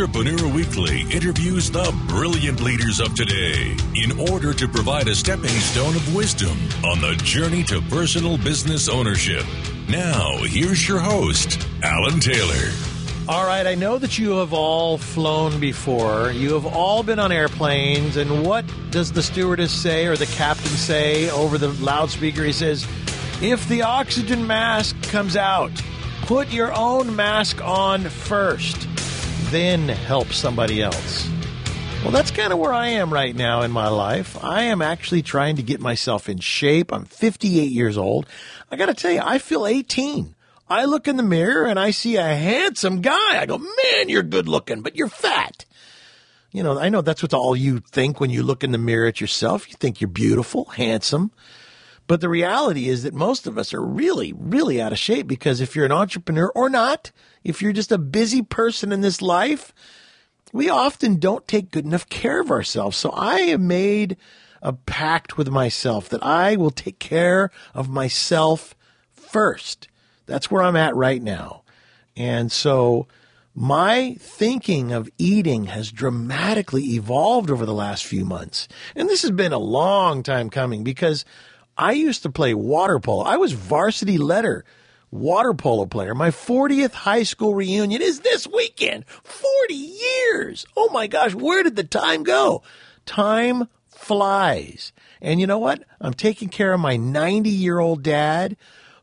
Entrepreneur Weekly interviews the brilliant leaders of today in order to provide a stepping stone of wisdom on the journey to personal business ownership. Now, here's your host, Alan Taylor. All right, I know that you have all flown before. You have all been on airplanes. And what does the stewardess say or the captain say over the loudspeaker? He says, if the oxygen mask comes out, put your own mask on first, then help somebody else. Well, that's kind of where I am right now in my life. I am actually trying to get myself in shape. I'm 58 years old. I got to tell you, I feel 18. I look in the mirror and I see a handsome guy. I go, man, you're good looking, but you're fat. You know, I know that's what all you think when you look in the mirror at yourself. You think you're beautiful, handsome. But the reality is that most of us are really, really out of shape because if you're an entrepreneur or not, if you're just a busy person in this life, we often don't take good enough care of ourselves. So I have made a pact with myself that I will take care of myself first. That's where I'm at right now. And so my thinking of eating has dramatically evolved over the last few months. And this has been a long time coming because I used to play water polo. I was varsity letter water polo player. My 40th high school reunion is this weekend. 40 years. Oh my gosh, where did the time go? Time flies. And you know what? I'm taking care of my 90-year-old dad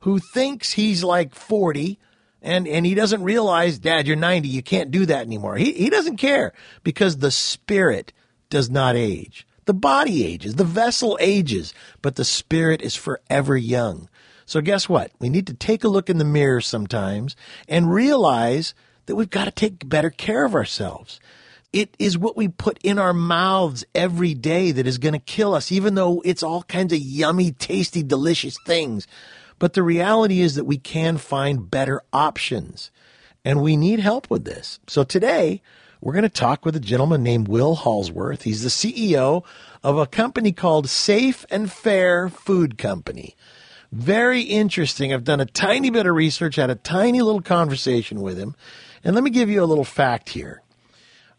who thinks he's like 40, and he doesn't realize, Dad, you're 90, you can't do that anymore. He doesn't care because the spirit does not age. The body ages, the vessel ages, but the spirit is forever young. So guess what? We need to take a look in the mirror sometimes and realize that we've got to take better care of ourselves. It is what we put in our mouths every day that is going to kill us, even though it's all kinds of yummy, tasty, delicious things. But the reality is that we can find better options, and we need help with this. So today, we're going to talk with a gentleman named Will Holsworth. He's the CEO of a company called Safe and Fair Food Company. Very interesting. I've done a tiny bit of research, had a tiny little conversation with him. And let me give you a little fact here.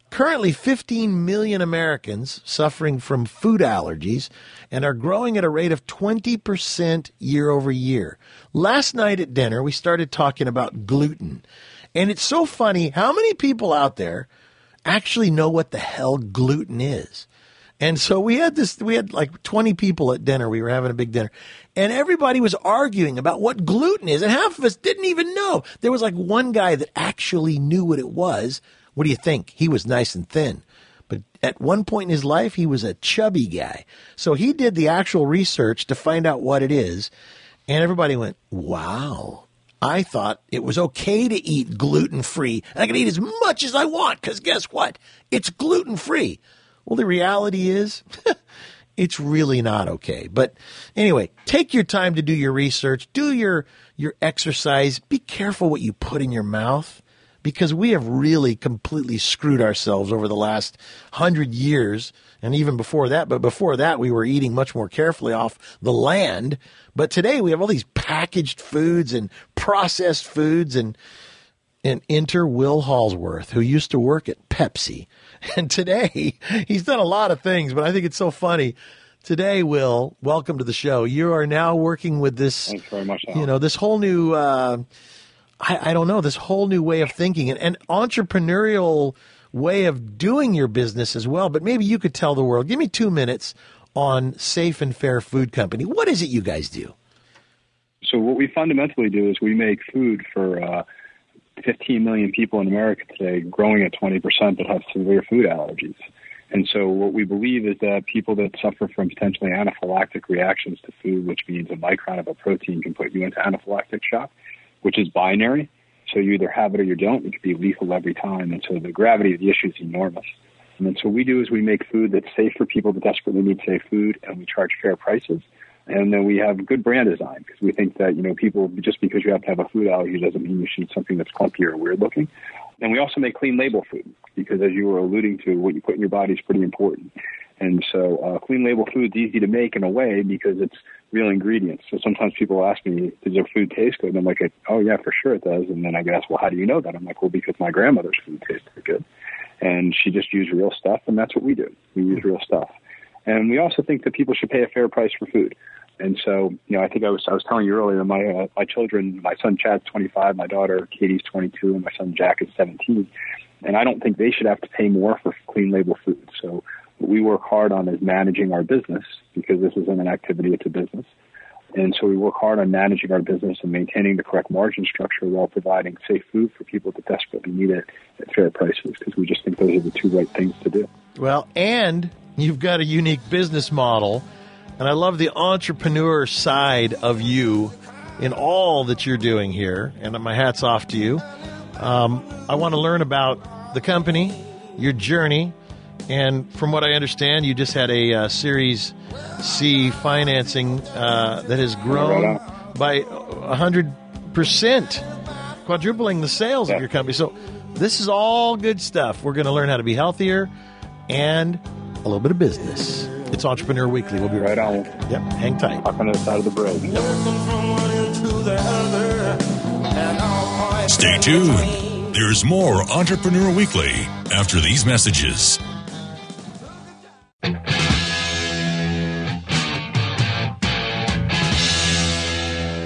Currently, 15 million Americans suffering from food allergies and are growing at a rate of 20% year over year. Last night at dinner, we started talking about gluten. And it's so funny how many people out there actually know what the hell gluten is. And so we had like 20 people at dinner. We were having a big dinner and everybody was arguing about what gluten is. And half of us didn't even know. There was like one guy that actually knew what it was. What do you think? He was nice and thin, but at one point in his life, he was a chubby guy. So he did the actual research to find out what it is. And everybody went, wow, I thought it was okay to eat gluten-free. And I can eat as much as I want because guess what? It's gluten-free. Well, the reality is it's really not okay. But anyway, take your time to do your research, do your exercise. Be careful what you put in your mouth, because we have really completely screwed ourselves over the last 100 years. And even before that, but before that, we were eating much more carefully off the land. But today we have all these packaged foods and processed foods and enter Will Holsworth, who used to work at Pepsi. And today he's done a lot of things, but I think it's so funny. Today, Will, welcome to the show. You are now working with this, thanks very much, Alan. You know, this whole new, I don't know, this whole new way of thinking and an entrepreneurial way of doing your business as well. But maybe you could tell the world. Give me 2 minutes on Safe and Fair Food Company. What is it you guys do? So what we fundamentally do is we make food for 15 million people in America today, growing at 20% that have severe food allergies. And so what we believe is that people that suffer from potentially anaphylactic reactions to food, which means a micron of a protein can put you into anaphylactic shock, which is binary. So you either have it or you don't. It could be lethal every time. And so the gravity of the issue is enormous. And then so what we do is we make food that's safe for people that desperately need safe food, and we charge fair prices. And then we have good brand design, because we think that, you know, people, just because you have to have a food allergy doesn't mean you should eat something that's clumpy or weird looking. And we also make clean label food, because as you were alluding to, what you put in your body is pretty important. And so clean label food is easy to make in a way because it's real ingredients. So sometimes people ask me, does your food taste good? And I'm like, oh, yeah, for sure it does. And then I guess, well, how do you know that? I'm like, well, because my grandmother's food tasted good. And she just used real stuff, and that's what we do. We use real stuff. And we also think that people should pay a fair price for food. And so, you know, I think I was telling you earlier, my children, my son Chad's 25, my daughter Katie's 22, and my son Jack is 17. And I don't think they should have to pay more for clean label food. So what we work hard on is managing our business, because this isn't an activity, it's a business. And so we work hard on managing our business and maintaining the correct margin structure while providing safe food for people that desperately need it at fair prices, because we just think those are the two right things to do. Well, and you've got a unique business model, and I love the entrepreneur side of you in all that you're doing here, and my hat's off to you. I want to learn about the company, your journey, and from what I understand, you just had a Series C financing that has grown by 100%, quadrupling the sales of your company. So this is all good stuff. We're going to learn how to be healthier and a little bit of business. It's Entrepreneur Weekly. We'll be right on. Yep, hang tight. Up on the other side of the bridge. Yep. Stay tuned. There's more Entrepreneur Weekly after these messages.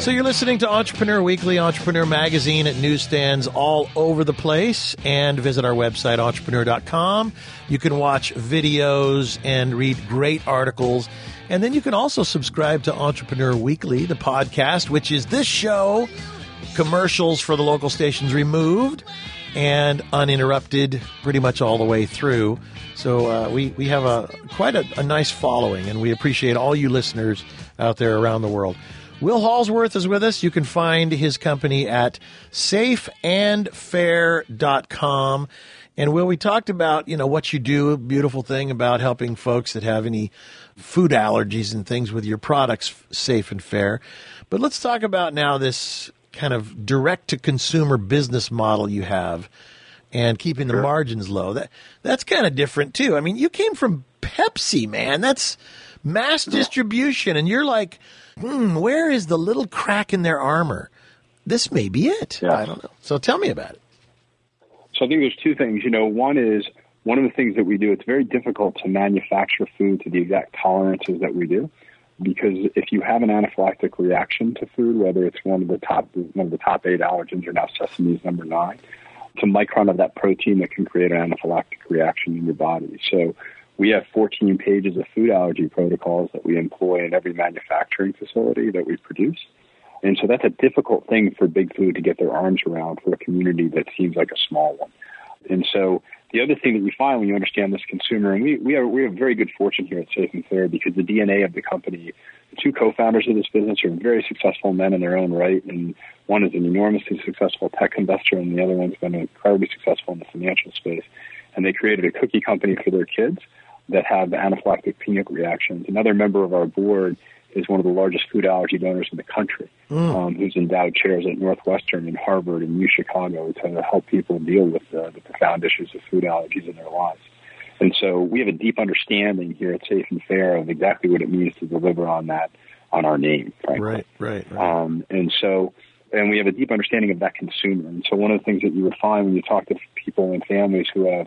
So you're listening to Entrepreneur Weekly, Entrepreneur Magazine at newsstands all over the place, and visit our website, entrepreneur.com. You can watch videos and read great articles. And then you can also subscribe to Entrepreneur Weekly, the podcast, which is this show, commercials for the local stations removed and uninterrupted pretty much all the way through. So we have quite a nice following, and we appreciate all you listeners out there around the world. Will Holsworth is with us. You can find his company at safeandfair.com. And Will, we talked about, you know, what you do, a beautiful thing about helping folks that have any food allergies and things with your products safe and fair. But let's talk about now this kind of direct-to-consumer business model you have and keeping the margins low. That's kind of different, too. I mean, you came from Pepsi, man. That's mass distribution, and you're like, where is the little crack in their armor? This may be it. Yeah. I don't know. So tell me about it. So I think there's two things. You know, one is one of the things that we do, it's very difficult to manufacture food to the exact tolerances that we do, because if you have an anaphylactic reaction to food, whether it's one of the top 8 allergens or now sesame's number 9, it's a micron of that protein that can create an anaphylactic reaction in your body. So we have 14 pages of food allergy protocols that we employ in every manufacturing facility that we produce. And so that's a difficult thing for big food to get their arms around for a community that seems like a small one. And so the other thing that you find when you understand this consumer, and we have very good fortune here at Safe and Fair, because the DNA of the company, the two co-founders of this business are very successful men in their own right. And one is an enormously successful tech investor, and the other one's been incredibly successful in the financial space. And they created a cookie company for their kids that have anaphylactic peanut reactions. Another member of our board is one of the largest food allergy donors in the country, who's endowed chairs at Northwestern and Harvard and U Chicago to help people deal with the profound issues of food allergies in their lives. And so we have a deep understanding here at Safe and Fair of exactly what it means to deliver on that, on our name, frankly. Right. And we have a deep understanding of that consumer. And so one of the things that you would find when you talk to people and families who have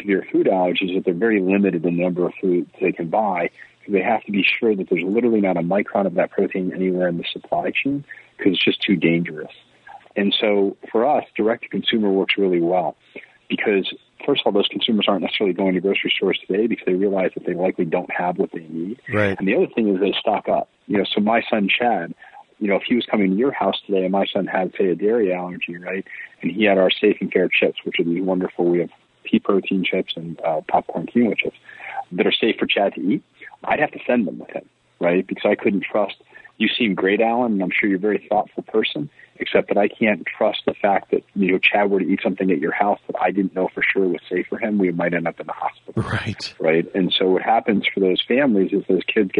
severe food allergies, that they're very limited in the number of foods they can buy, because they have to be sure that there's literally not a micron of that protein anywhere in the supply chain, because it's just too dangerous. And so for us, direct-to-consumer works really well, because first of all, those consumers aren't necessarily going to grocery stores today because they realize that they likely don't have what they need. Right. And the other thing is they stock up. You know, so my son Chad, you know, if he was coming to your house today and my son had, say, a dairy allergy, right, and he had our Safe and Fair chips, which are these wonderful, we have pea protein chips and popcorn quinoa chips that are safe for Chad to eat, I'd have to send them with him, right? Because I couldn't trust, you seem great, Alan, and I'm sure you're a very thoughtful person, except that I can't trust the fact that, you know, Chad were to eat something at your house that I didn't know for sure was safe for him, we might end up in the hospital. Right? And so what happens for those families is those kids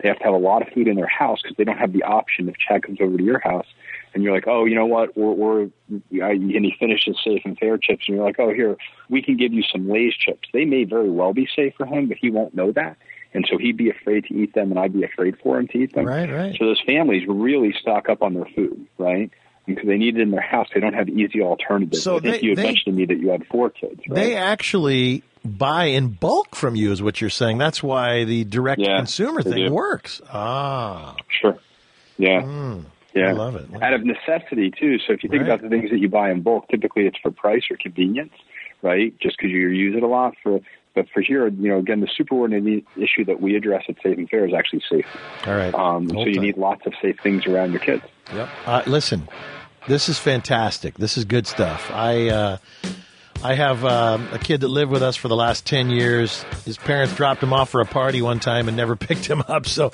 they have to have a lot of food in their house, because they don't have the option if Chad comes over to your house and you're like, oh, you know what, and he finishes Safe and Fair chips, and you're like, oh, here, we can give you some Lay's chips. They may very well be safe for him, but he won't know that. And so he'd be afraid to eat them, and I'd be afraid for him to eat them. Right. So those families really stock up on their food, right? because they need it in their house. They don't have easy alternatives. So I think you had mentioned to me that you had four kids, right? They actually buy in bulk from you is what you're saying. That's why the direct-to-consumer thing works. Ah. Sure. Yeah. Mm. Yeah. I love it. Out of necessity, too. So if you think about the things that you buy in bulk, typically it's for price or convenience, right? Just because you use it a lot. But for here, you know, again, the superordinate issue that we address at Safe and Fair is actually safety. All right. So you need lots of safe things around your kids. Yep. Listen, this is fantastic. This is good stuff. I have a kid that lived with us for the last 10 years. His parents dropped him off for a party one time and never picked him up. So,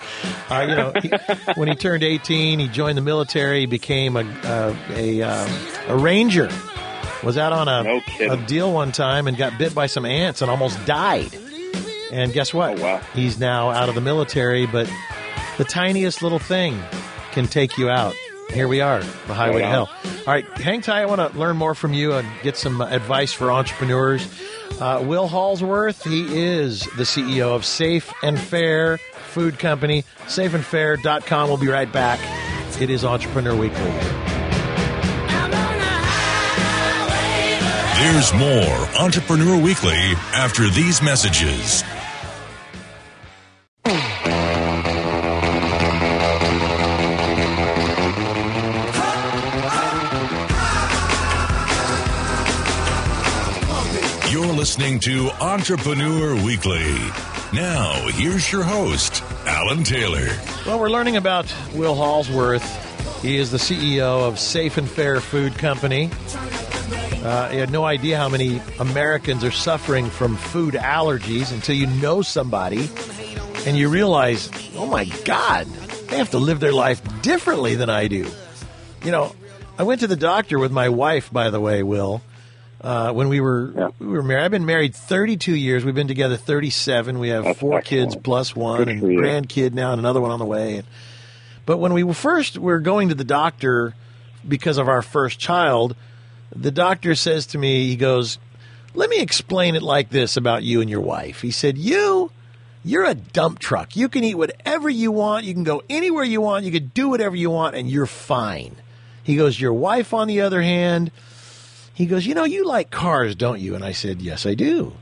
you know, when he turned 18, he joined the military, he became a ranger. Was out on a deal one time and got bit by some ants and almost died. And guess what? Oh, wow. He's now out of the military, but the tiniest little thing can take you out. Here we are, the highway to hell. All right, hang tight. I want to learn more from you and get some advice for entrepreneurs. Will Holsworth, he is the CEO of Safe and Fair Food Company, safeandfair.com. We'll be right back. It is Entrepreneur Weekly. There's more Entrepreneur Weekly after these messages. Listening to Entrepreneur Weekly. Now, here's your host, Alan Taylor. Well, we're learning about Will Holsworth. He is the CEO of Safe and Fair Food Company. I had no idea how many Americans are suffering from food allergies until you know somebody and you realize, oh my God, they have to live their life differently than I do. You know, I went to the doctor with my wife, by the way, Will. When we were married, I've been married 32 years. We've been together 37. We have four kids plus one and a grandkid now and another one on the way. But when we first were going to the doctor because of our first child, the doctor says to me, he goes, let me explain it like this about you and your wife. He said, you're a dump truck. You can eat whatever you want. You can go anywhere you want. You can do whatever you want and you're fine. He goes, your wife, on the other hand, he goes, you know, you like cars, don't you? And I said, yes, I do.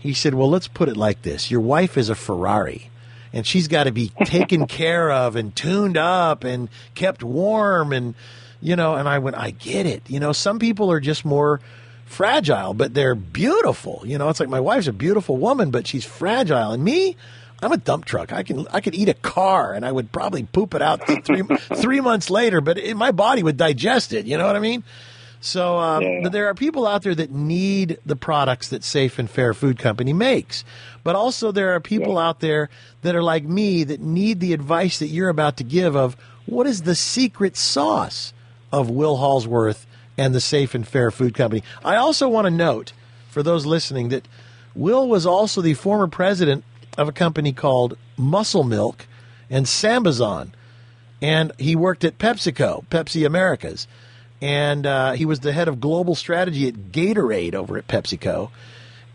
He said, well, let's put it like this. Your wife is a Ferrari, and she's got to be taken care of and tuned up and kept warm. And, you know, and I went, I get it. You know, some people are just more fragile, but they're beautiful. You know, it's like my wife's a beautiful woman, but she's fragile. And me, I'm a dump truck. I could eat a car, and I would probably poop it out three months later, but my body would digest it. You know what I mean? So but there are people out there that need the products that Safe and Fair Food Company makes. But also there are people out there that are like me that need the advice that you're about to give of what is the secret sauce of Will Holsworth and the Safe and Fair Food Company. I also want to note for those listening that Will was also the former president of a company called Muscle Milk and Sambazon. And he worked at PepsiCo, Pepsi Americas. And he was the head of global strategy at Gatorade over at PepsiCo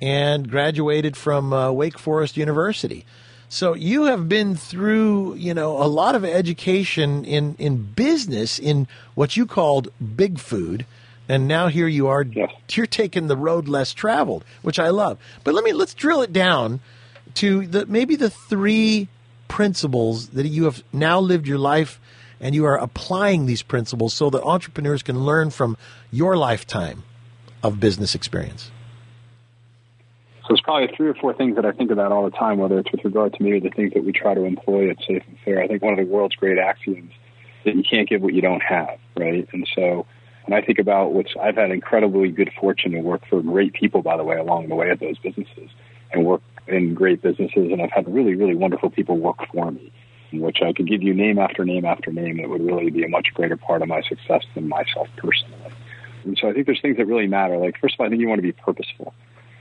and graduated from Wake Forest University. So you have been through, you know, a lot of education in business in what you called big food. And now here you are, you're taking the road less traveled, which I love. But let's drill it down to maybe the three principles that you have now lived your life and you are applying these principles so that entrepreneurs can learn from your lifetime of business experience. So there's probably three or four things that I think about all the time, whether it's with regard to maybe the things that we try to employ at Safe and Fair. I think one of the world's great axioms that you can't give what you don't have, right? And so when I think about which I've had incredibly good fortune to work for great people, by the way, along the way at those businesses and work in great businesses. And I've had really, really wonderful people work for me, which I could give you name after name after name that would really be a much greater part of my success than myself personally. And so I think there's things that really matter. Like, first of all, I think you want to be purposeful,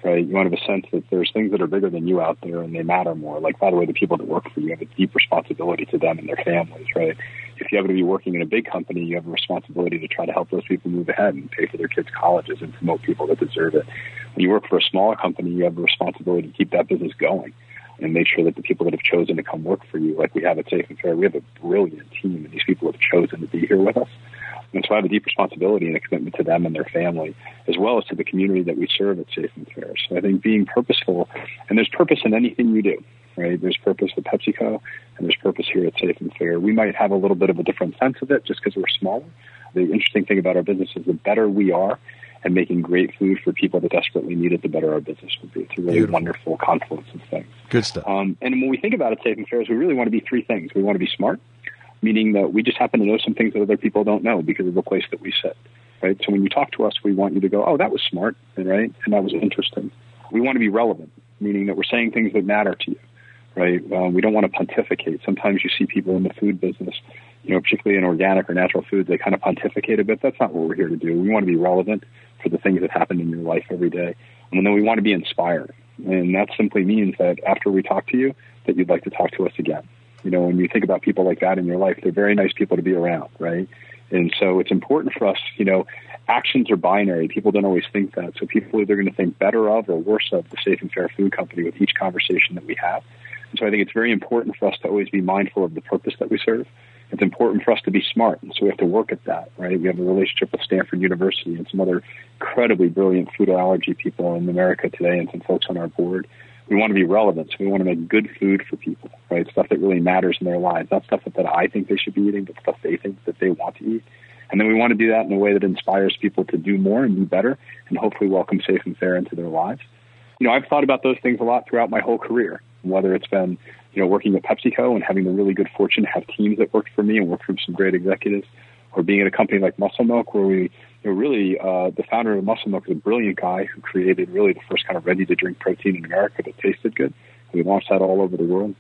right? You want to have a sense that there's things that are bigger than you out there and they matter more. Like, by the way, the people that work for you have a deep responsibility to them and their families, right? If you happen to be working in a big company, you have a responsibility to try to help those people move ahead and pay for their kids' colleges and promote people that deserve it. When you work for a smaller company, you have a responsibility to keep that business going. and make sure that the people that have chosen to come work for you, like we have at Safe and Fair, we have a brilliant team, and these people have chosen to be here with us. And so I have a deep responsibility and a commitment to them and their family, as well as to the community that we serve at Safe and Fair. So I think being purposeful, and there's purpose in anything you do, right? There's purpose at PepsiCo, and there's purpose here at Safe and Fair. We might have a little bit of a different sense of it just because we're smaller. The interesting thing about our business is the better we are at making great food for people that desperately need it, the better our business will be. It's a really wonderful confluence of things. Good stuff. And when we think about it, Safe and Fair, we really want to be three things. We want to be smart, meaning that we just happen to know some things that other people don't know because of the place that we sit, right? So when you talk to us, we want you to go, oh, that was smart, right? And that was interesting. We want to be relevant, meaning that we're saying things that matter to you, right? We don't want to pontificate. Sometimes you see people in the food business, you know, particularly in organic or natural foods, they kind of pontificate a bit. That's not what we're here to do. We want to be relevant for the things that happen in your life every day. And then we want to be inspiring. And that simply means that after we talk to you, that you'd like to talk to us again. You know, when you think about people like that in your life, they're very nice people to be around, right? And so it's important for us, you know, actions are binary. People don't always think that. So people are either going to think better of or worse of the Safe and Fair Food Company with each conversation that we have. And so I think it's very important for us to always be mindful of the purpose that we serve. It's important for us to be smart, and so we have to work at that, right? We have a relationship with Stanford University and some other incredibly brilliant food allergy people in America today and some folks on our board. We want to be relevant, so we want to make good food for people, right? Stuff that really matters in their lives, not stuff that I think they should be eating, but stuff they think that they want to eat. And then we want to do that in a way that inspires people to do more and do better and hopefully welcome Safe and Fair into their lives. You know, I've thought about those things a lot throughout my whole career, whether it's been, you know, working at PepsiCo and having the really good fortune to have teams that worked for me and worked for some great executives, or being at a company like Muscle Milk where we the founder of Muscle Milk is a brilliant guy who created really the first kind of ready-to-drink protein in America that tasted good. We launched that all over the world.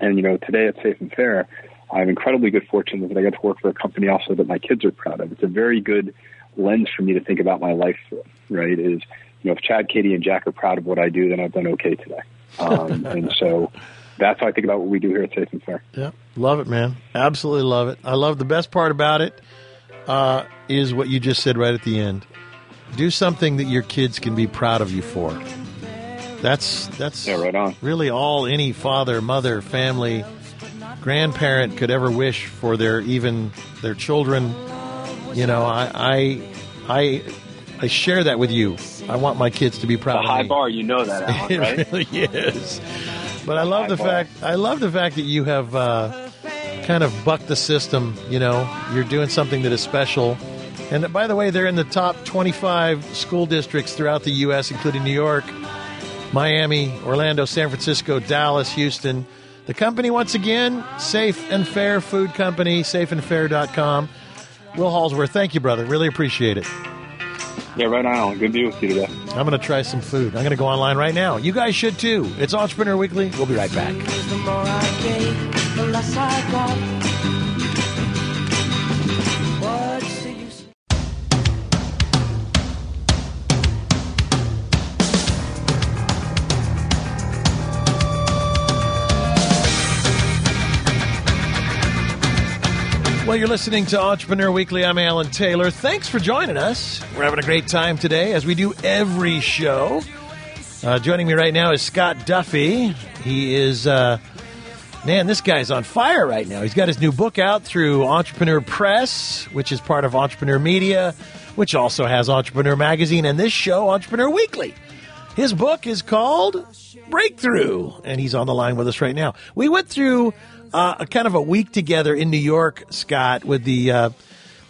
And, you know, today at Safe and Fair, I have incredibly good fortune that I get to work for a company also that my kids are proud of. It's a very good lens for me to think about my life through, right? Is, you know, if Chad, Katie, and Jack are proud of what I do, then I've done okay today. And so that's how I think about what we do here at Safe and Fair. Yeah, love it, man. Absolutely love it. I love the best part about it. Is what you just said right at the end. Do something that your kids can be proud of you for. That's right on. Really all any father, mother, family, grandparent could ever wish for their children. You know, I share that with you. I want my kids to be proud of me. It's a high bar, you know that, Alan, right? It really is. But I love the fact that you have kind of buck the system, you know, you're doing something that is special. And by the way, they're in the top 25 school districts throughout the U.S., including New York, Miami, Orlando, San Francisco, Dallas, Houston. The company, once again, Safe and Fair Food Company, safeandfair.com. Will Holsworth, thank you, brother. Really appreciate it. Yeah, right on. Good to be with you today. I'm going to try some food. I'm going to go online right now. You guys should, too. It's Entrepreneur Weekly. We'll be right back. Well, you're listening to Entrepreneur Weekly. I'm Alan Taylor. Thanks for joining us. We're having a great time today, as we do every show. Joining me right now is Scott Duffy. He is... Man, this guy's on fire right now. He's got his new book out through Entrepreneur Press, which is part of Entrepreneur Media, which also has Entrepreneur Magazine and this show, Entrepreneur Weekly. His book is called Breakthrough, and he's on the line with us right now. We went through a kind of a week together in New York, Scott, with the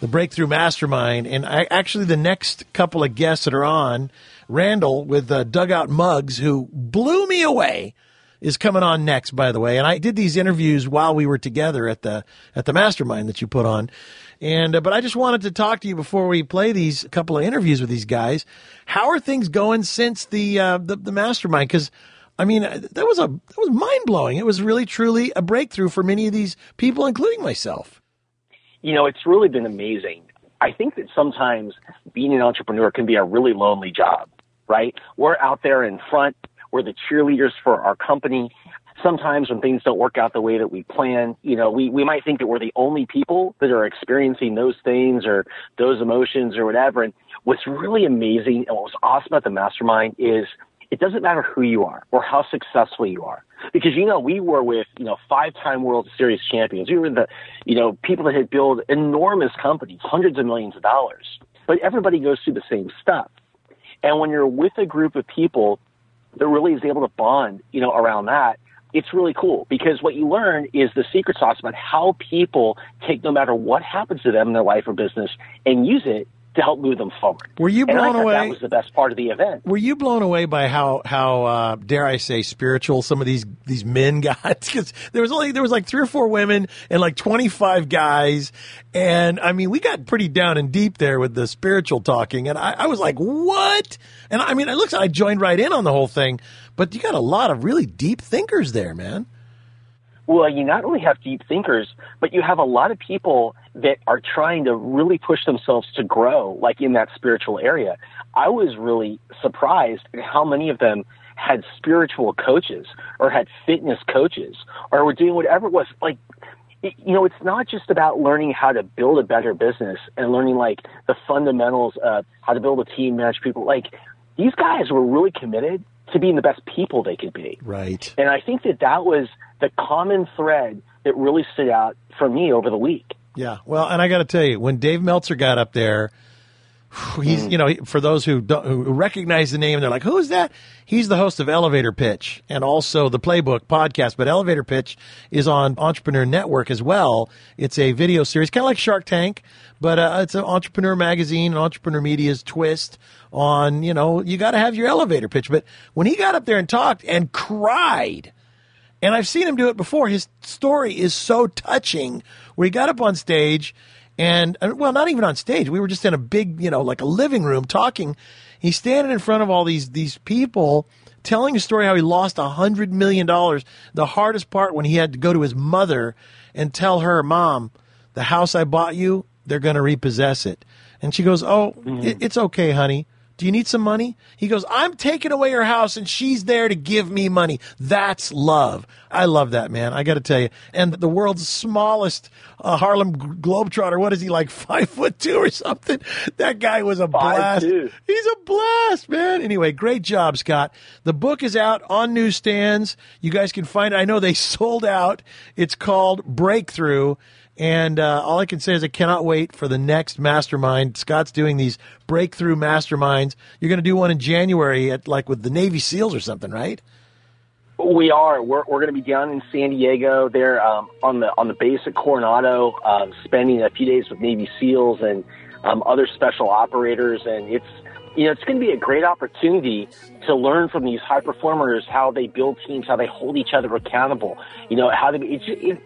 Breakthrough Mastermind, and actually the next couple of guests that are on, Randall with Dugout Mugs, who blew me away, is coming on next, by the way. And I did these interviews while we were together at the mastermind that you put on. And but I just wanted to talk to you before we play these couple of interviews with these guys. How are things going since the mastermind? Because I mean, that was mind blowing. It was really truly a breakthrough for many of these people, including myself. You know, it's really been amazing. I think that sometimes being an entrepreneur can be a really lonely job, right? We're out there in front. We're the cheerleaders for our company. Sometimes when things don't work out the way that we plan, you know, we might think that we're the only people that are experiencing those things or those emotions or whatever. And what's really amazing and what was awesome at the mastermind is it doesn't matter who you are or how successful you are. Because, you know, we were with, you know, 5-time World Series champions. We were the, you know, people that had built enormous companies, hundreds of millions of dollars. But everybody goes through the same stuff. And when you're with a group of people that really is able to bond, you know, around that, it's really cool. Because what you learn is the secret sauce about how people take no matter what happens to them in their life or business and use it to help move them forward. Were you blown away? That was the best part of the event. Were you blown away by how dare I say, spiritual some of these men got? Because there was like 3 or 4 women and like 25 guys, and I mean we got pretty down and deep there with the spiritual talking, and I was like, what? And I mean, it looks like I joined right in on the whole thing, but you got a lot of really deep thinkers there, man. Well, you not only have deep thinkers, but you have a lot of people that are trying to really push themselves to grow, like in that spiritual area. I was really surprised at how many of them had spiritual coaches or had fitness coaches or were doing whatever it was. Like, you know, it's not just about learning how to build a better business and learning like the fundamentals of how to build a team, manage people. Like, these guys were really committed to being the best people they could be. Right. And I think that was the common thread that really stood out for me over the week. Yeah. Well, and I got to tell you, when Dave Meltzer got up there, he's, you know, for those who recognize the name, they're like, who is that? He's the host of Elevator Pitch and also the Playbook podcast, but Elevator Pitch is on Entrepreneur Network as well. It's a video series, kind of like Shark Tank, but it's an entrepreneur magazine and Entrepreneur Media's twist on, you know, you got to have your elevator pitch. But when he got up there and talked and cried, and I've seen him do it before, his story is so touching, where he got up on stage and, well, not even on stage. We were just in a big, you know, like a living room talking. He's standing in front of all these people telling a story how he lost $100 million. The hardest part when he had to go to his mother and tell her, Mom, the house I bought you, they're going to repossess it. And she goes, oh, it's okay, honey. Do you need some money? He goes, I'm taking away her house and she's there to give me money. That's love. I love that, man. I got to tell you. And the world's smallest Harlem Globetrotter, what is he, like 5'2" or something? That guy was a blast. He's a blast, man. Anyway, great job, Scott. The book is out on newsstands. You guys can find it. I know they sold out. It's called Breakthrough. And all I can say is I cannot wait for the next mastermind. Scott's doing these breakthrough masterminds. You're going to do one in January at like with the Navy Seals or something, right? We are. We're going to be down in San Diego there on the base at Coronado, spending a few days with Navy Seals and other special operators. And it's, you know, it's going to be a great opportunity to learn from these high performers how they build teams, how they hold each other accountable, you know, how they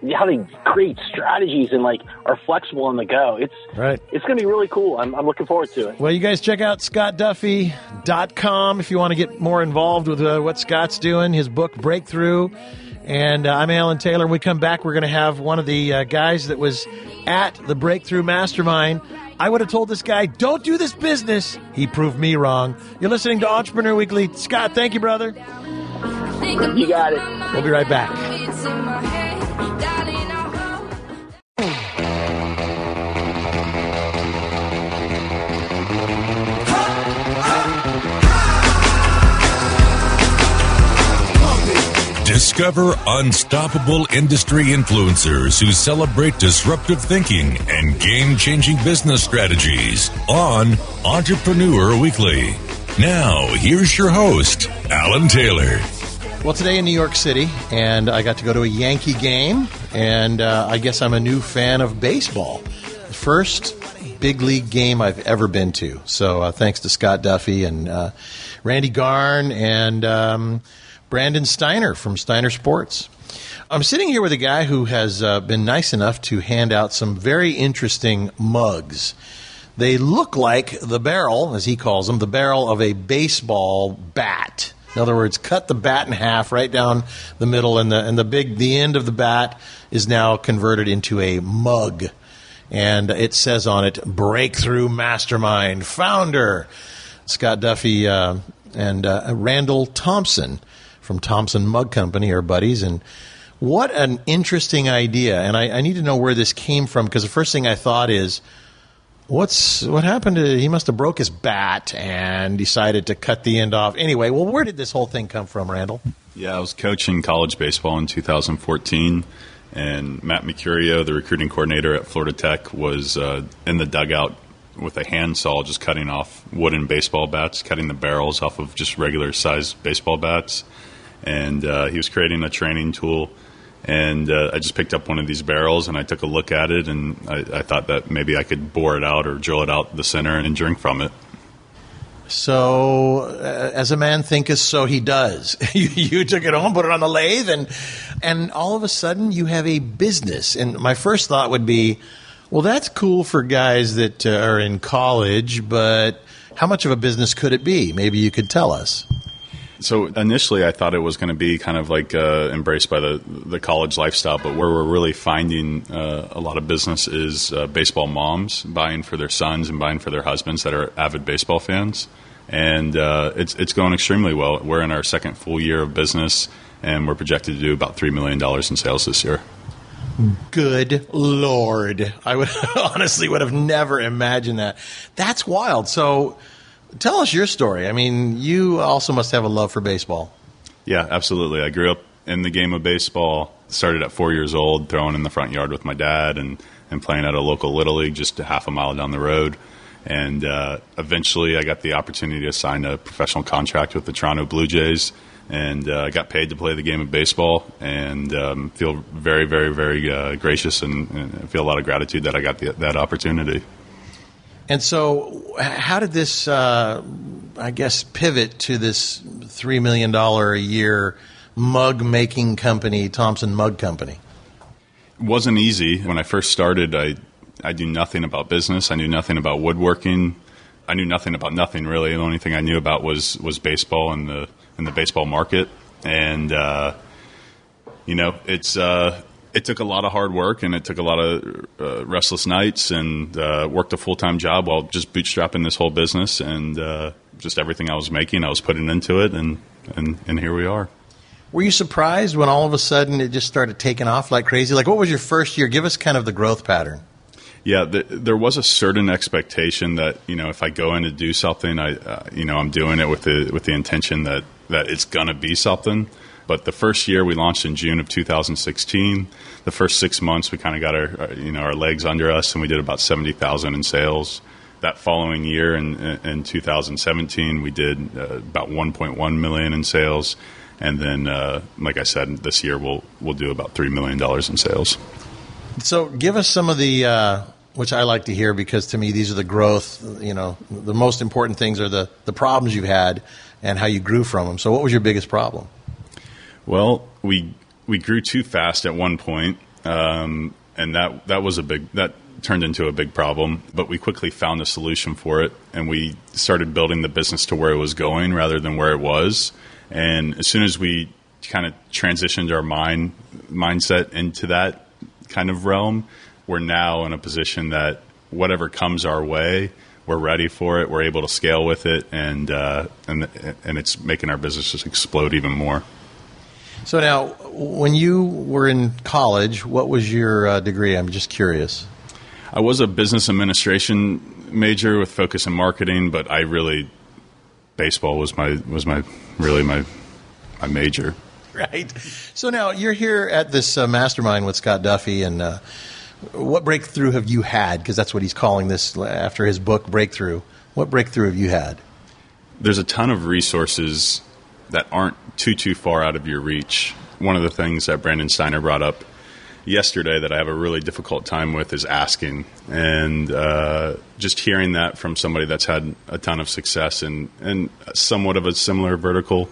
create strategies and like are flexible on the go. It's going to be really cool. I'm looking forward to it. Well, you guys check out scottduffy.com if you want to get more involved with what Scott's doing, his book Breakthrough. And I'm Alan Taylor. When we come back, we're going to have one of the guys that was at the Breakthrough Mastermind. I would have told this guy, don't do this business. He proved me wrong. You're listening to Entrepreneur Weekly. Scott, thank you, brother. You got it. We'll be right back. Discover unstoppable industry influencers who celebrate disruptive thinking and game-changing business strategies on Entrepreneur Weekly. Now, here's your host, Alan Taylor. Well, today in New York City, and I got to go to a Yankee game, and I guess I'm a new fan of baseball. The first big league game I've ever been to. So thanks to Scott Duffy and Randy Garn and Brandon Steiner from Steiner Sports. I'm sitting here with a guy who has been nice enough to hand out some very interesting mugs. They look like the barrel, as he calls them, the barrel of a baseball bat. In other words, cut the bat in half right down the middle, and the end of the bat is now converted into a mug. And it says on it, Breakthrough Mastermind Founder Scott Duffy and Randall Thompson from Thompson Mug Company are buddies. And what an interesting idea. And I need to know where this came from, because the first thing I thought is, What happened to, he must have broke his bat and decided to cut the end off. Anyway, well, where did this whole thing come from, Randall? Yeah, I was coaching college baseball in 2014, and Matt Mercurio, the recruiting coordinator at Florida Tech, was in the dugout with a handsaw just cutting off wooden baseball bats, cutting the barrels off of just regular-sized baseball bats. And he was creating a training tool. And I just picked up one of these barrels, and I took a look at it, and I thought that maybe I could bore it out or drill it out the center and drink from it. So, as a man thinketh, so he does. You took it home, put it on the lathe, and all of a sudden you have a business. And my first thought would be, well, that's cool for guys that are in college, but how much of a business could it be? Maybe you could tell us. So initially I thought it was going to be kind of like embraced by the college lifestyle, but where we're really finding a lot of business is baseball moms buying for their sons and buying for their husbands that are avid baseball fans. And it's going extremely well. We're in our second full year of business, and we're projected to do about $3 million in sales this year. Good Lord. I would honestly would have never imagined that. That's wild. So tell us your story. I mean, you also must have a love for baseball. Yeah, absolutely. I grew up in the game of baseball, started at 4 years old, throwing in the front yard with my dad and playing at a local Little League just a half a mile down the road. And eventually I got the opportunity to sign a professional contract with the Toronto Blue Jays, and I got paid to play the game of baseball, and feel very, very, very gracious, and feel a lot of gratitude that I got that opportunity. And so how did this, pivot to this $3 million a year mug-making company, Thompson Mug Company? It wasn't easy. When I first started, I knew nothing about business. I knew nothing about woodworking. I knew nothing about nothing, really. The only thing I knew about was baseball and the baseball market. And, it took a lot of hard work, and it took a lot of restless nights, and worked a full-time job while just bootstrapping this whole business, and just everything I was making, I was putting into it, and here we are. Were you surprised when all of a sudden it just started taking off like crazy? Like, what was your first year? Give us kind of the growth pattern. Yeah, there was a certain expectation that, if I go in to do something, I'm doing it with the intention that it's going to be something. But the first year we launched in June of 2016. The first 6 months we kind of got our legs under us, and we did about $70,000 in sales. That following year in 2017 we did about $1.1 million in sales, and then like I said, this year we'll do about $3 million in sales. So give us some of the which I like to hear, because to me these are the growth. The most important things are the problems you've had and how you grew from them. So what was your biggest problem? Well, we grew too fast at one point, and that turned into a big problem. But we quickly found a solution for it, and we started building the business to where it was going rather than where it was. And as soon as we kind of transitioned our mindset into that kind of realm, we're now in a position that whatever comes our way, we're ready for it. We're able to scale with it, and it's making our business just explode even more. So now, when you were in college, what was your degree? I'm just curious. I was a business administration major with focus in marketing, but I really, baseball was my major. Right. So now you're here at this mastermind with Scott Duffy, and what breakthrough have you had? Because that's what he's calling this after his book, Breakthrough. What breakthrough have you had? There's a ton of resources that aren't too far out of your reach. One of the things that Brandon Steiner brought up yesterday that I have a really difficult time with is asking. And just hearing that from somebody that's had a ton of success and somewhat of a similar vertical,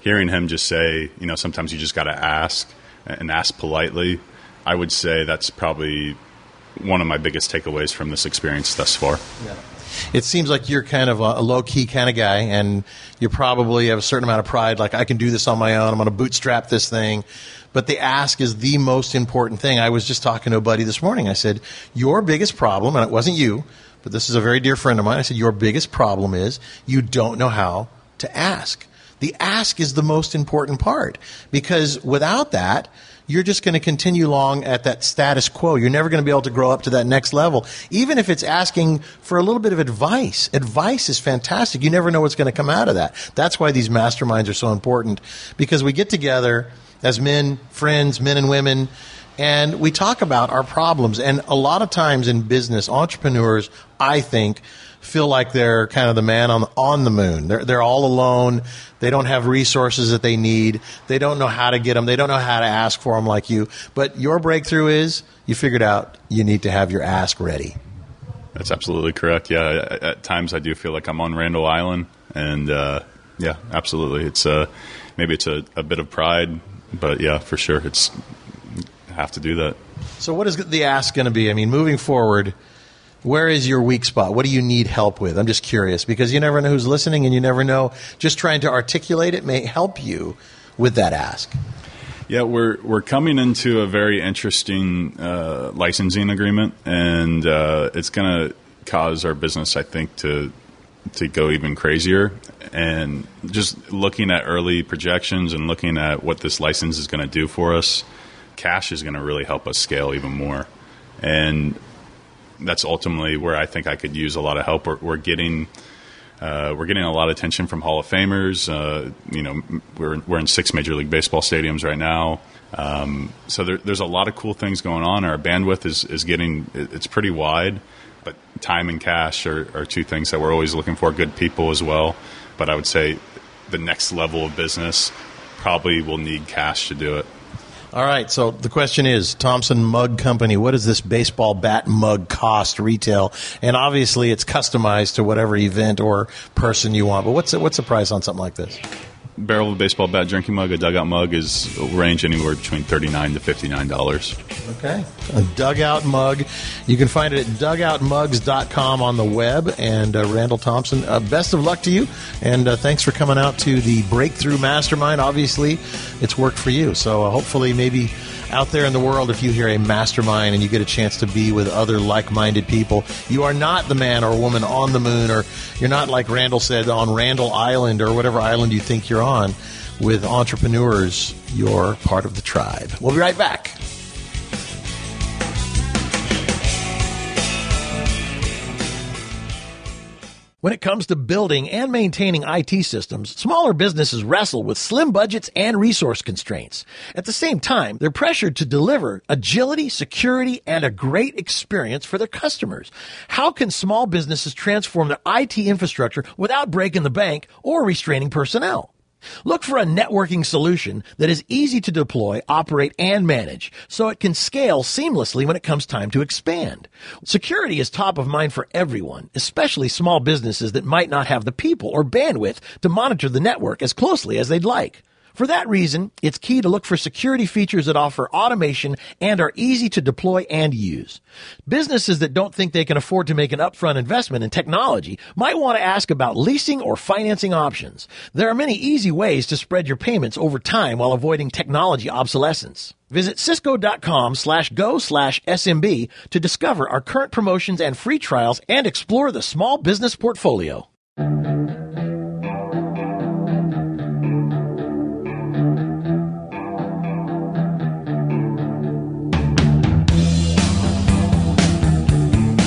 hearing him just say, sometimes you just got to ask, and ask politely, I would say that's probably one of my biggest takeaways from this experience thus far. Yeah. It seems like you're kind of a low-key kind of guy, and you probably have a certain amount of pride, like, I can do this on my own, I'm going to bootstrap this thing. But the ask is the most important thing. I was just talking to a buddy this morning. I said, your biggest problem, and it wasn't you, but this is a very dear friend of mine. I said, your biggest problem is you don't know how to ask. The ask is the most important part, because without that, you're just going to continue long at that status quo. You're never going to be able to grow up to that next level, even if it's asking for a little bit of advice. Advice is fantastic. You never know what's going to come out of that. That's why these masterminds are so important, because we get together as men, friends, men and women, and we talk about our problems. And a lot of times in business, entrepreneurs, I think, feel like they're kind of the man on the moon. They're all alone. They don't have resources that they need. They don't know how to get them. They don't know how to ask for them like you. But your breakthrough is you figured out you need to have your ask ready. That's absolutely correct. Yeah, at times I do feel like I'm on Randall Island. And yeah, absolutely. It's maybe it's a bit of pride, but yeah, for sure, it's have to do that. So what is the ask going to be? I mean, moving forward, where is your weak spot? What do you need help with? I'm just curious, because you never know who's listening, and you never know. Just trying to articulate it may help you with that ask. Yeah, we're coming into a very interesting licensing agreement, and it's going to cause our business, I think, to go even crazier. And just looking at early projections and looking at what this license is going to do for us, cash is going to really help us scale even more. And that's ultimately where I think I could use a lot of help. We're getting a lot of attention from Hall of Famers. We're in 6 Major League Baseball stadiums right now. So there's a lot of cool things going on. Our bandwidth is pretty wide, but time and cash are two things that we're always looking for. Good people as well. But I would say the next level of business probably will need cash to do it. All right, so the question is, Thompson Mug Company, what does this baseball bat mug cost retail? And obviously it's customized to whatever event or person you want, but what's the price on something like this? Barrel of baseball bat drinking mug, a dugout mug, is range anywhere between $39 to $59. Okay, a dugout mug. You can find it at dugoutmugs.com on the web. And Randall Thompson, best of luck to you, and thanks for coming out to the Breakthrough Mastermind. Obviously, it's worked for you, so hopefully maybe out there in the world, if you hear a mastermind and you get a chance to be with other like-minded people, you are not the man or woman on the moon, or you're not, like Randall said, on Randall Island or whatever island you think you're on. With entrepreneurs, you're part of the tribe. We'll be right back. When it comes to building and maintaining IT systems, smaller businesses wrestle with slim budgets and resource constraints. At the same time, they're pressured to deliver agility, security, and a great experience for their customers. How can small businesses transform their IT infrastructure without breaking the bank or restraining personnel? Look for a networking solution that is easy to deploy, operate, and manage, so it can scale seamlessly when it comes time to expand. Security is top of mind for everyone, especially small businesses that might not have the people or bandwidth to monitor the network as closely as they'd like. For that reason, it's key to look for security features that offer automation and are easy to deploy and use. Businesses that don't think they can afford to make an upfront investment in technology might want to ask about leasing or financing options. There are many easy ways to spread your payments over time while avoiding technology obsolescence. Visit cisco.com/go/SMB to discover our current promotions and free trials and explore the small business portfolio.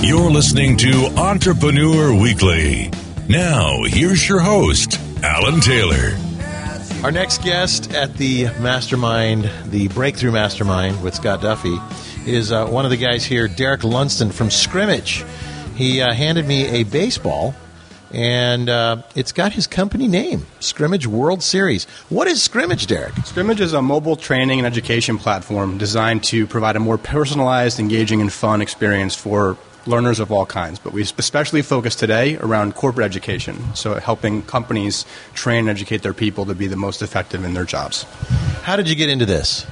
You're listening to Entrepreneur Weekly. Now, here's your host, Alan Taylor. Our next guest at the Mastermind, the Breakthrough Mastermind with Scott Duffy, is one of the guys here, Derek Lundsten from Scrimmage. He handed me a baseball, and it's got his company name, Scrimmage World Series. What is Scrimmage, Derek? Scrimmage is a mobile training and education platform designed to provide a more personalized, engaging, and fun experience for learners of all kinds, but we especially focus today around corporate education, so helping companies train and educate their people to be the most effective in their jobs. How did you get into this?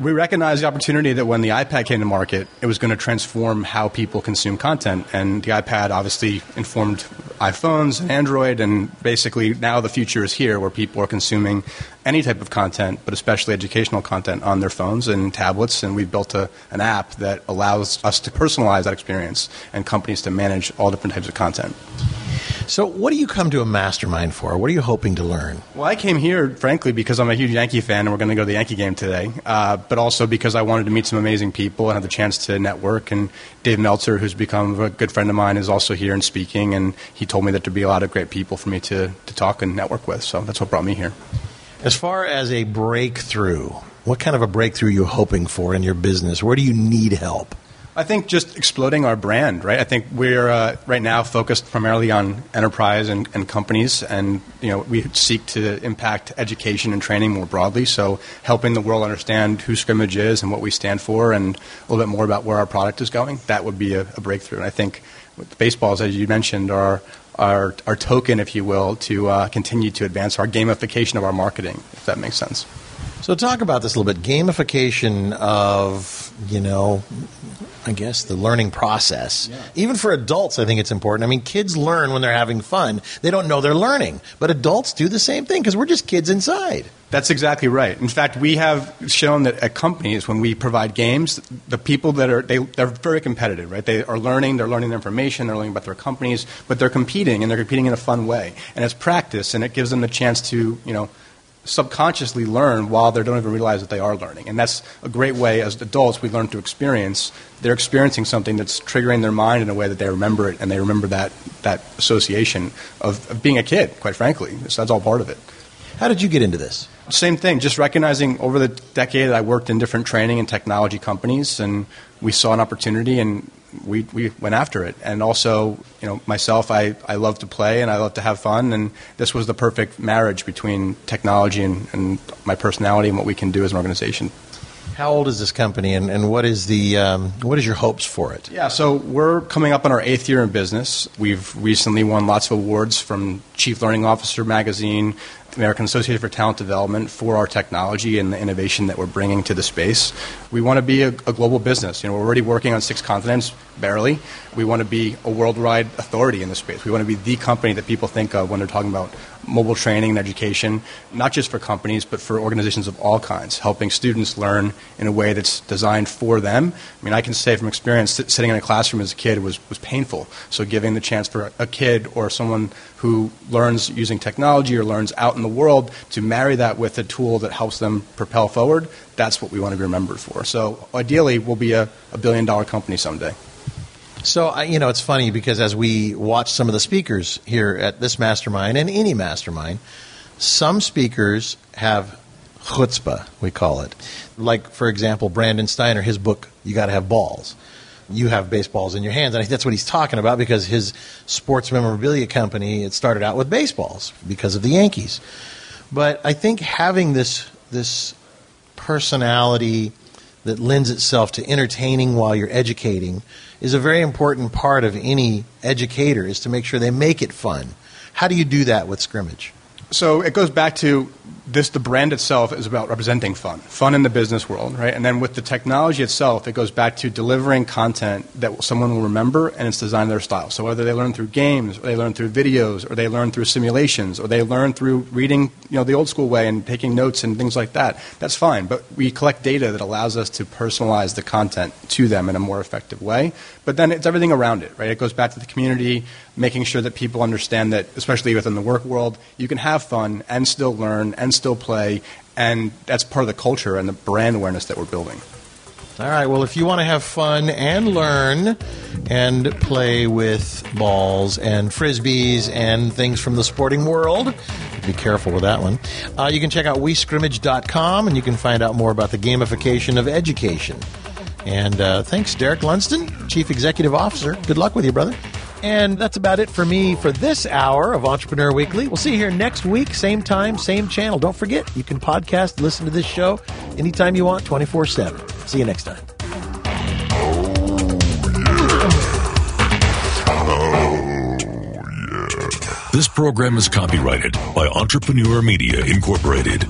We recognized the opportunity that when the iPad came to market, it was going to transform how people consume content, and the iPad obviously informed iPhones and Android, and basically now the future is here where people are consuming any type of content, but especially educational content on their phones and tablets, and we've built an app that allows us to personalize that experience and companies to manage all different types of content. So what do you come to a mastermind for? What are you hoping to learn? Well, I came here, frankly, because I'm a huge Yankee fan, and we're going to go to the Yankee game today, but also because I wanted to meet some amazing people and have the chance to network. And Dave Meltzer, who's become a good friend of mine, is also here and speaking, and he told me that there'd be a lot of great people for me to talk and network with. So that's what brought me here. As far as a breakthrough, what kind of a breakthrough are you hoping for in your business? Where do you need help? I think just exploding our brand, right? I think we're right now focused primarily on enterprise and companies, and we seek to impact education and training more broadly. So helping the world understand who Scrimmage is and what we stand for, and a little bit more about where our product is going, that would be a breakthrough. And I think baseballs, as you mentioned, are our token, if you will, to continue to advance our gamification of our marketing, if that makes sense. So talk about this a little bit, gamification of, I guess the learning process. Yeah. Even for adults, I think it's important. I mean, kids learn when they're having fun. They don't know they're learning. But adults do the same thing because we're just kids inside. That's exactly right. In fact, we have shown that at companies, when we provide games, the people that they're very competitive, right? They are learning. They're learning their information. They're learning about their companies. But they're competing, and they're competing in a fun way. And it's practice, and it gives them the chance to, subconsciously learn while they don't even realize that they are learning. And that's a great way as adults we learn to experience. They're experiencing something that's triggering their mind in a way that they remember it, and they remember that association of being a kid, quite frankly. So that's all part of it. How did you get into this? Same thing, just recognizing over the decade I worked in different training and technology companies, and we saw an opportunity and we went after it. And also, myself, I love to play and I love to have fun, and this was the perfect marriage between technology and my personality and what we can do as an organization. How old is this company, and what is your hopes for it? Yeah, so we're coming up on our 8th year in business. We've recently won lots of awards from Chief Learning Officer magazine, American Association for Talent Development, for our technology and the innovation that we're bringing to the space. We want to be a global business. We're already working on 6 continents, barely. We want to be a worldwide authority in the space. We want to be the company that people think of when they're talking about mobile training and education, not just for companies, but for organizations of all kinds, helping students learn in a way that's designed for them. I mean, I can say from experience, sitting in a classroom as a kid was painful. So giving the chance for a kid or someone who learns using technology or learns out in the world to marry that with a tool that helps them propel forward, that's what we want to be remembered for. So ideally, we'll be a billion-dollar company someday. So, it's funny because as we watch some of the speakers here at this mastermind and any mastermind, some speakers have chutzpah, we call it. Like, for example, Brandon Steiner, his book, You Got to Have Balls. You have baseballs in your hands. And I think that's what he's talking about because his sports memorabilia company, it started out with baseballs because of the Yankees. But I think having this personality that lends itself to entertaining while you're educating is a very important part of any educator, is to make sure they make it fun. How do you do that with Scrimmage? So it goes back to this, the brand itself is about representing fun in the business world, right? And then with the technology itself, it goes back to delivering content that someone will remember, and it's designed to their style. So whether they learn through games, or they learn through videos, or they learn through simulations, or they learn through reading, the old school way and taking notes and things like that, that's fine. But we collect data that allows us to personalize the content to them in a more effective way. But then it's everything around it, right? It goes back to the community, making sure that people understand that, especially within the work world, you can have fun and still learn and still play, and that's part of the culture and the brand awareness that we're building. All right, well, if you want to have fun and learn and play with balls and frisbees and things from the sporting world, be careful with that one. You can check out WeScrimmage.com, and you can find out more about the gamification of education. And thanks, Derek Lundsten, Chief Executive Officer. Good luck with you, brother. And that's about it for me for this hour of Entrepreneur Weekly. We'll see you here next week, same time, same channel. Don't forget, you can podcast, listen to this show anytime you want, 24/7. See you next time. This program is copyrighted by Entrepreneur Media, Incorporated.